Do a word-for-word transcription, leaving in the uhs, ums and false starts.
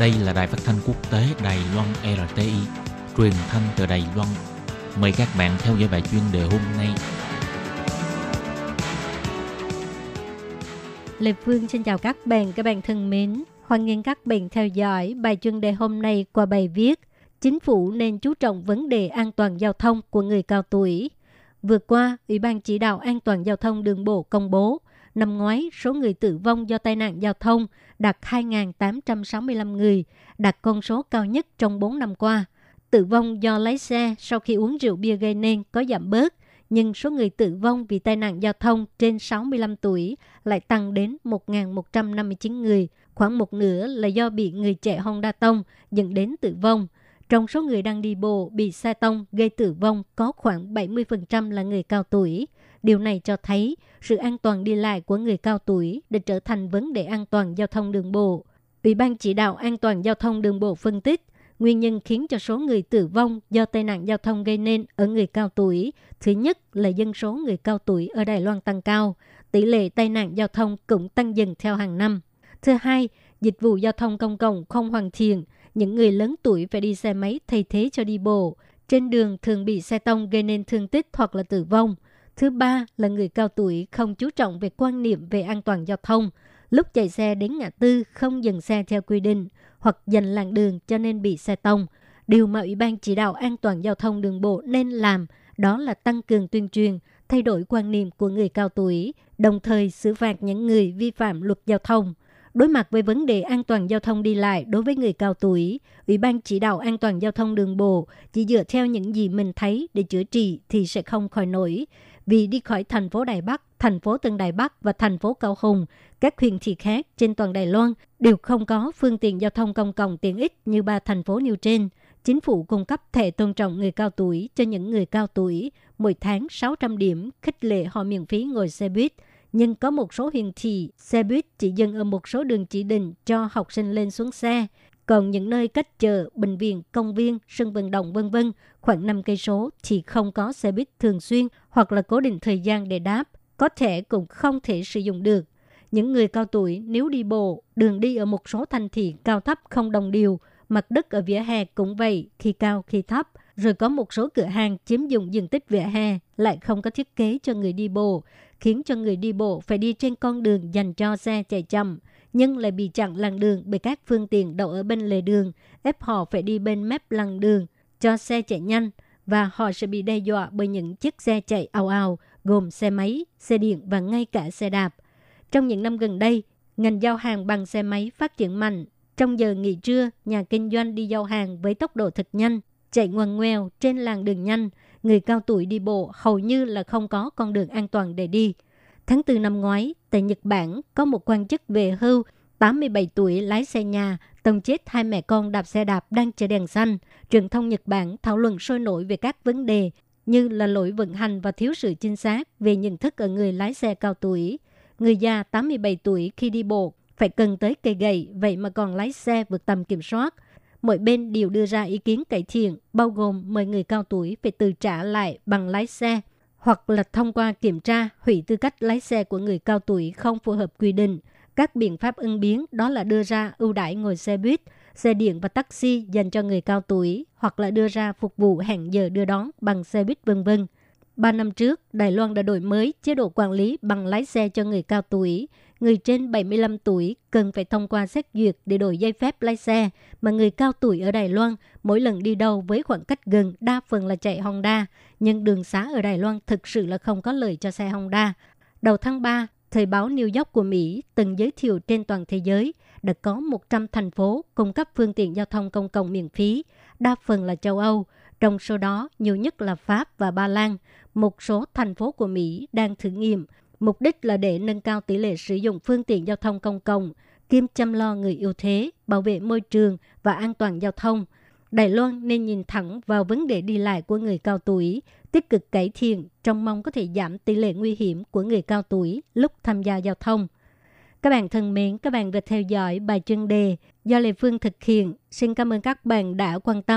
Đây là đài phát thanh quốc tế Đài Loan rờ tê i, truyền thanh từ Đài Loan. Mời các bạn theo dõi bài chuyên đề hôm nay. Lê Phương xin chào các bạn, các bạn thân mến. Hoan nghênh các bạn theo dõi bài chuyên đề hôm nay qua bài viết Chính phủ nên chú trọng vấn đề an toàn giao thông của người cao tuổi. Vừa qua, Ủy ban Chỉ đạo An toàn Giao thông Đường bộ công bố, năm ngoái số người tử vong do tai nạn giao thông đạt hai nghìn tám trăm sáu mươi lăm người, đạt con số cao nhất trong bốn năm qua. Tử vong do lái xe sau khi uống rượu bia gây nên có giảm bớt, nhưng số người tử vong vì tai nạn giao thông trên sáu mươi lăm tuổi lại tăng đến một nghìn một trăm năm mươi chín người, khoảng một nửa là do bị người chạy Honda tông dẫn đến tử vong. Trong số người đang đi bộ bị xe tông gây tử vong có khoảng bảy mươi phần trăm là người cao tuổi. Điều này cho thấy sự an toàn đi lại của người cao tuổi đã trở thành vấn đề an toàn giao thông đường bộ. Ủy ban Chỉ đạo An toàn Giao thông Đường bộ phân tích, nguyên nhân khiến cho số người tử vong do tai nạn giao thông gây nên ở người cao tuổi, thứ nhất là dân số người cao tuổi ở Đài Loan tăng cao, tỷ lệ tai nạn giao thông cũng tăng dần theo hàng năm. Thứ hai, dịch vụ giao thông công cộng không hoàn thiện, những người lớn tuổi phải đi xe máy thay thế cho đi bộ, trên đường thường bị xe tông gây nên thương tích hoặc là tử vong. Thứ ba là người cao tuổi không chú trọng về quan niệm về an toàn giao thông, lúc chạy xe đến ngã tư không dừng xe theo quy định hoặc giành làn đường cho nên bị xe tông. Điều mà Ủy ban Chỉ đạo An toàn Giao thông Đường bộ nên làm đó là tăng cường tuyên truyền, thay đổi quan niệm của người cao tuổi, đồng thời xử phạt những người vi phạm luật giao thông. Đối mặt với vấn đề an toàn giao thông đi lại đối với người cao tuổi, Ủy ban Chỉ đạo An toàn Giao thông Đường bộ chỉ dựa theo những gì mình thấy để chữa trị thì sẽ không khỏi nổi. Vì đi khỏi thành phố Đài Bắc, thành phố Tân Đài Bắc và thành phố Cao Hùng, các huyện thị khác trên toàn Đài Loan đều không có phương tiện giao thông công cộng tiện ích như ba thành phố nêu trên. Chính phủ cung cấp thẻ tôn trọng người cao tuổi cho những người cao tuổi, mỗi tháng sáu trăm điểm khích lệ họ miễn phí ngồi xe buýt. Nhưng có một số huyện thị, xe buýt chỉ dừng ở một số đường chỉ định cho học sinh lên xuống xe. Còn những nơi cách chợ, bệnh viện, công viên, sân vận động vân vân khoảng năm cây số thì không có xe buýt thường xuyên hoặc là cố định thời gian để đáp, có thể cũng không thể sử dụng được. Những người cao tuổi nếu đi bộ, đường đi ở một số thành thị cao thấp không đồng đều, mặt đất ở vỉa hè cũng vậy, khi cao khi thấp, rồi có một số cửa hàng chiếm dụng diện tích vỉa hè lại không có thiết kế cho người đi bộ, khiến cho người đi bộ phải đi trên con đường dành cho xe chạy chậm, nhưng lại bị chặn làn đường bởi các phương tiện đậu ở bên lề đường, ép họ phải đi bên mép làn đường cho xe chạy nhanh, và họ sẽ bị đe dọa bởi những chiếc xe chạy ào ào, gồm xe máy, xe điện và ngay cả xe đạp. Trong những năm gần đây, ngành giao hàng bằng xe máy phát triển mạnh. Trong giờ nghỉ trưa, nhà kinh doanh đi giao hàng với tốc độ thật nhanh, chạy ngoằn ngoèo trên làn đường nhanh, người cao tuổi đi bộ hầu như là không có con đường an toàn để đi. Tháng tư năm ngoái, tại Nhật Bản, có một quan chức về hưu, tám mươi bảy tuổi lái xe nhà, tông chết hai mẹ con đạp xe đạp đang chờ đèn xanh. Truyền thông Nhật Bản thảo luận sôi nổi về các vấn đề như là lỗi vận hành và thiếu sự chính xác về nhận thức ở người lái xe cao tuổi. Người già tám mươi bảy tuổi khi đi bộ phải cần tới cây gậy, vậy mà còn lái xe vượt tầm kiểm soát. Mỗi bên đều đưa ra ý kiến cải thiện, bao gồm mời người cao tuổi phải tự trả lại bằng lái xe, hoặc là thông qua kiểm tra hủy tư cách lái xe của người cao tuổi không phù hợp quy định. Các biện pháp ứng biến đó là đưa ra ưu đãi ngồi xe buýt, xe điện và taxi dành cho người cao tuổi, hoặc là đưa ra phục vụ hẹn giờ đưa đón bằng xe buýt vân vân. Ba năm trước, Đài Loan đã đổi mới chế độ quản lý bằng lái xe cho người cao tuổi. Người trên bảy mươi lăm tuổi cần phải thông qua xét duyệt để đổi giấy phép lái xe, mà người cao tuổi ở Đài Loan mỗi lần đi đâu với khoảng cách gần đa phần là chạy Honda, nhưng đường xá ở Đài Loan thực sự là không có lợi cho xe Honda. Đầu tháng ba, thời báo New York của Mỹ từng giới thiệu trên toàn thế giới đã có một trăm thành phố cung cấp phương tiện giao thông công cộng miễn phí, đa phần là châu Âu, trong số đó nhiều nhất là Pháp và Ba Lan. Một số thành phố của Mỹ đang thử nghiệm, mục đích là để nâng cao tỷ lệ sử dụng phương tiện giao thông công cộng, kiêm chăm lo người yếu thế, bảo vệ môi trường và an toàn giao thông. Đài Loan nên nhìn thẳng vào vấn đề đi lại của người cao tuổi, tích cực cải thiện trong mong có thể giảm tỷ lệ nguy hiểm của người cao tuổi lúc tham gia giao thông. Các bạn thân mến, các bạn vừa theo dõi bài chuyên đề do Lê Phương thực hiện. Xin cảm ơn các bạn đã quan tâm.